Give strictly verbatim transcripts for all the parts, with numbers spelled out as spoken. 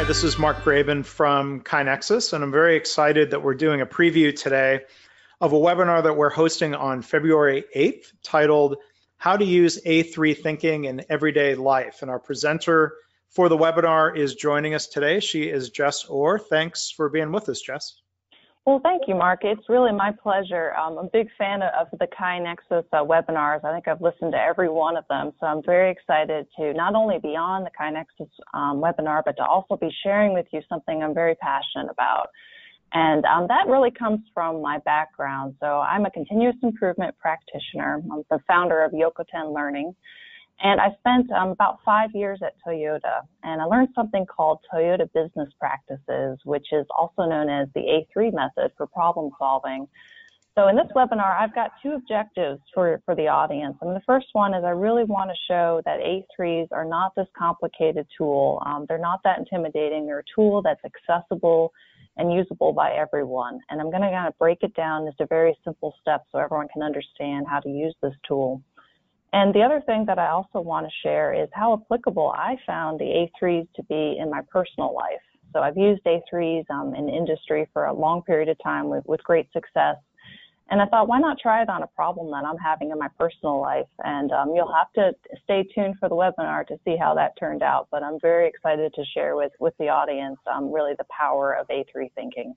Hi, this is Mark Graben from KaiNexus, and I'm very excited that we're doing a preview today of a webinar that we're hosting on February eighth titled How to Use A three Thinking in Everyday Life. And our presenter for the webinar is joining us today. She is Jess Orr. Thanks for being with us, Jess. Well, thank you, Mark. It's really my pleasure. I'm a big fan of the KaiNexus uh, webinars. I think I've listened to every one of them. So I'm very excited to not only be on the KaiNexus um, webinar, but to also be sharing with you something I'm very passionate about. And um, that really comes from my background. So I'm a continuous improvement practitioner. I'm the founder of Yokoten Learning. And I spent um, about five years at Toyota, and I learned something called Toyota Business Practices, which is also known as the A three method for problem solving. So in this webinar, I've got two objectives for, for the audience. And the first one is I really want to show that A threes are not this complicated tool. Um, they're not that intimidating. They're a tool that's accessible and usable by everyone. And I'm going to kind of break it down into very simple steps so everyone can understand how to use this tool. And the other thing that I also want to share is how applicable I found the A threes to be in my personal life. So I've used A threes um, in industry for a long period of time with, with great success. And I thought, why not try it on a problem that I'm having in my personal life? And um, you'll have to stay tuned for the webinar to see how that turned out. But I'm very excited to share with, with the audience um, really the power of A three thinking.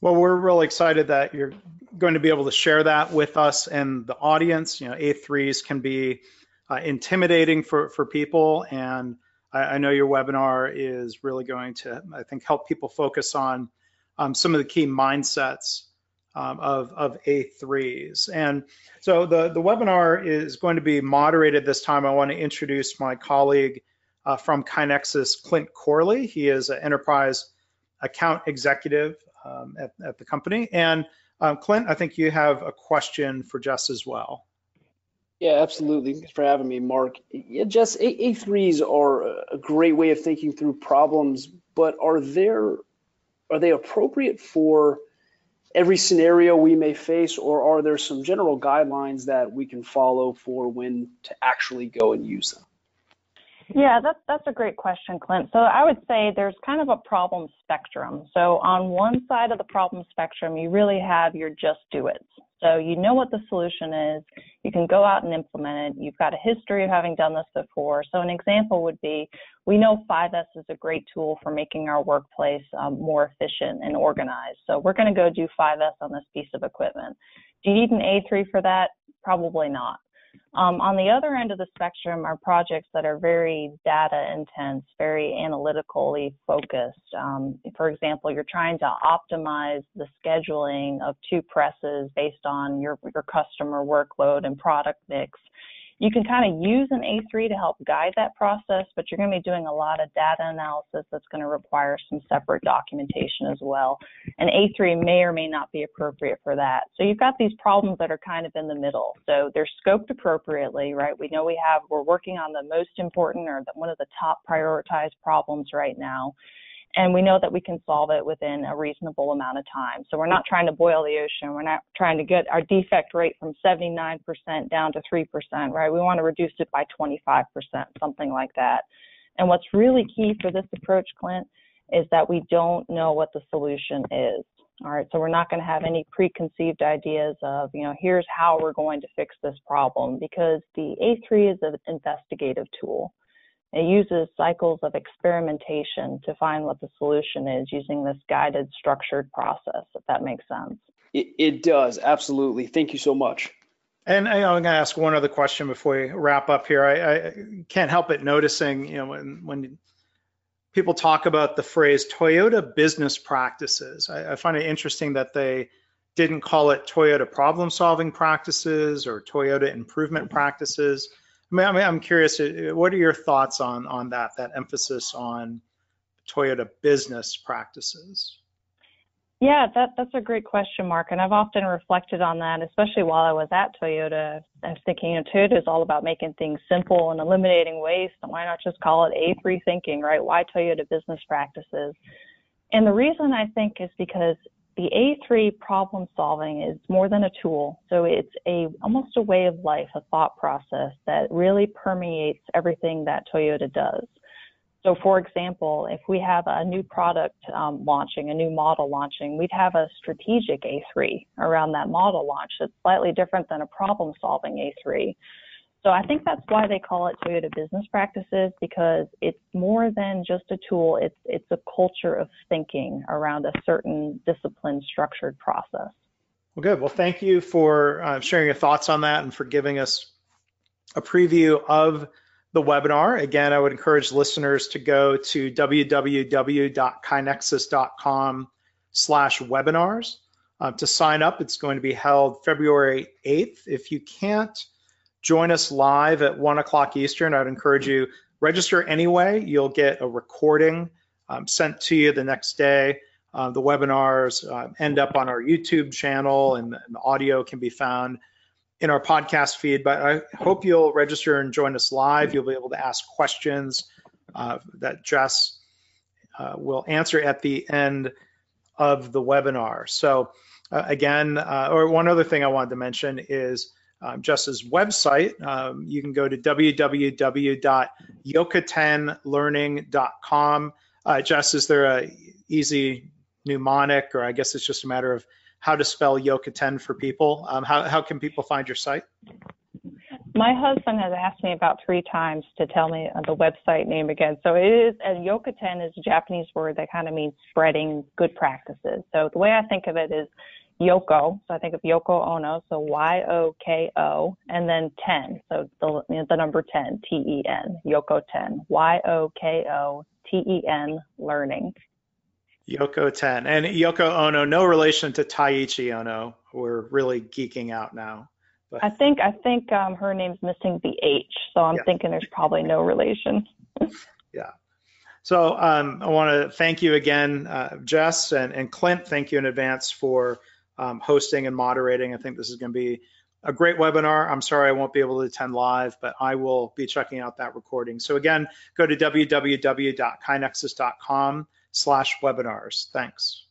Well, we're really excited that you're going to be able to share that with us and the audience. You know, A threes can be uh, intimidating for, for people, and I, I know your webinar is really going to, I think, help people focus on um, some of the key mindsets um, of, of A threes. And so the, the webinar is going to be moderated this time. I want to introduce my colleague uh, from KaiNexus, Clint Corley. He is an enterprise account executive Um, at, at the company. And um, Clint, I think you have a question for Jess as well. Yeah, absolutely. Thanks for having me, Mark. Yeah, Jess, A threes are a great way of thinking through problems, but are there are they appropriate for every scenario we may face, or are there some general guidelines that we can follow for when to actually go and use them? Yeah, that's, that's a great question, Clint. So I would say there's kind of a problem spectrum. So on one side of the problem spectrum, you really have your just do it. So you know what the solution is. You can go out and implement it. You've got a history of having done this before. So an example would be, we know five S is a great tool for making our workplace um, more efficient and organized. So we're going to go do five S on this piece of equipment. Do you need an A three for that? Probably not. Um, on the other end of the spectrum are projects that are very data intense, very analytically focused. Um, for example, you're trying to optimize the scheduling of two presses based on your, your customer workload and product mix. You can kind of use an A three to help guide that process, but you're going to be doing a lot of data analysis that's going to require some separate documentation as well. And A three may or may not be appropriate for that. So you've got these problems that are kind of in the middle. So they're scoped appropriately, right? We know we have, we're working on the most important or the, one of the top prioritized problems right now. And we know that we can solve it within a reasonable amount of time. So we're not trying to boil the ocean. We're not trying to get our defect rate from seventy-nine percent down to three percent, right? We want to reduce it by twenty-five percent, something like that. And what's really key for this approach, Clint, is that we don't know what the solution is. All right, so we're not going to have any preconceived ideas of, you know, here's how we're going to fix this problem, because the A three is an investigative tool. It uses cycles of experimentation to find what the solution is using this guided, structured process, if that makes sense. It, it does, absolutely. Thank you so much. And I, I'm going to ask one other question before we wrap up here. I, I can't help but noticing, you know, when, when people talk about the phrase Toyota business practices, I, I find it interesting that they didn't call it Toyota problem solving practices or Toyota improvement practices. I mean, I'm curious, what are your thoughts on, on that, that emphasis on Toyota business practices? Yeah, that, that's a great question, Mark. And I've often reflected on that, especially while I was at Toyota. I was thinking, you know, Toyota is all about making things simple and eliminating waste. And why not just call it A three thinking, right? Why Toyota business practices? And the reason I think is because the A three problem solving is more than a tool. So it's a almost a way of life, a thought process that really permeates everything that Toyota does. So for example, if we have a new product um, launching, a new model launching, we'd have a strategic A three around that model launch. That's slightly different than a problem-solving A three. So I think that's why they call it Toyota Business Practices, because it's more than just a tool. It's, it's a culture of thinking around a certain discipline structured process. Well, good. Well, thank you for uh, sharing your thoughts on that and for giving us a preview of the webinar. Again, I would encourage listeners to go to w w w dot kainexus dot com slash webinars uh, to sign up. It's going to be held February eighth. If you can't join us live at one o'clock Eastern, I'd encourage you register anyway. You'll get a recording um, sent to you the next day. Uh, the webinars uh, end up on our YouTube channel, and, and the audio can be found in our podcast feed. But I hope you'll register and join us live. You'll be able to ask questions uh, that Jess uh, will answer at the end of the webinar. So uh, again, uh, or one other thing I wanted to mention is Um, Jess's website. Um, you can go to w w w dot yokoten learning dot com. Uh, Jess, is there a easy mnemonic, or I guess it's just a matter of how to spell Yokoten for people? Um, how, how can people find your site? My husband has asked me about three times to tell me the website name again. So it is, and Yokoten is a Japanese word that kind of means spreading good practices. So the way I think of it is Yoko, so I think of Yoko Ono, so Y O K O, and then ten, so the, the number ten, T E N, Yokoten, Y O K O T E N, learning. Yokoten. And Yoko Ono, no relation to Taiichi Ohno. We're really geeking out now. But I think I think um, her name's missing the H, so I'm yeah. thinking there's probably no relation. Yeah. So um, I want to thank you again, uh, Jess, and, and Clint, thank you in advance for Um, hosting and moderating. I think this is going to be a great webinar. I'm sorry I won't be able to attend live, but I will be checking out that recording. So again, go to w w w dot kainexus dot com slash webinars. Thanks.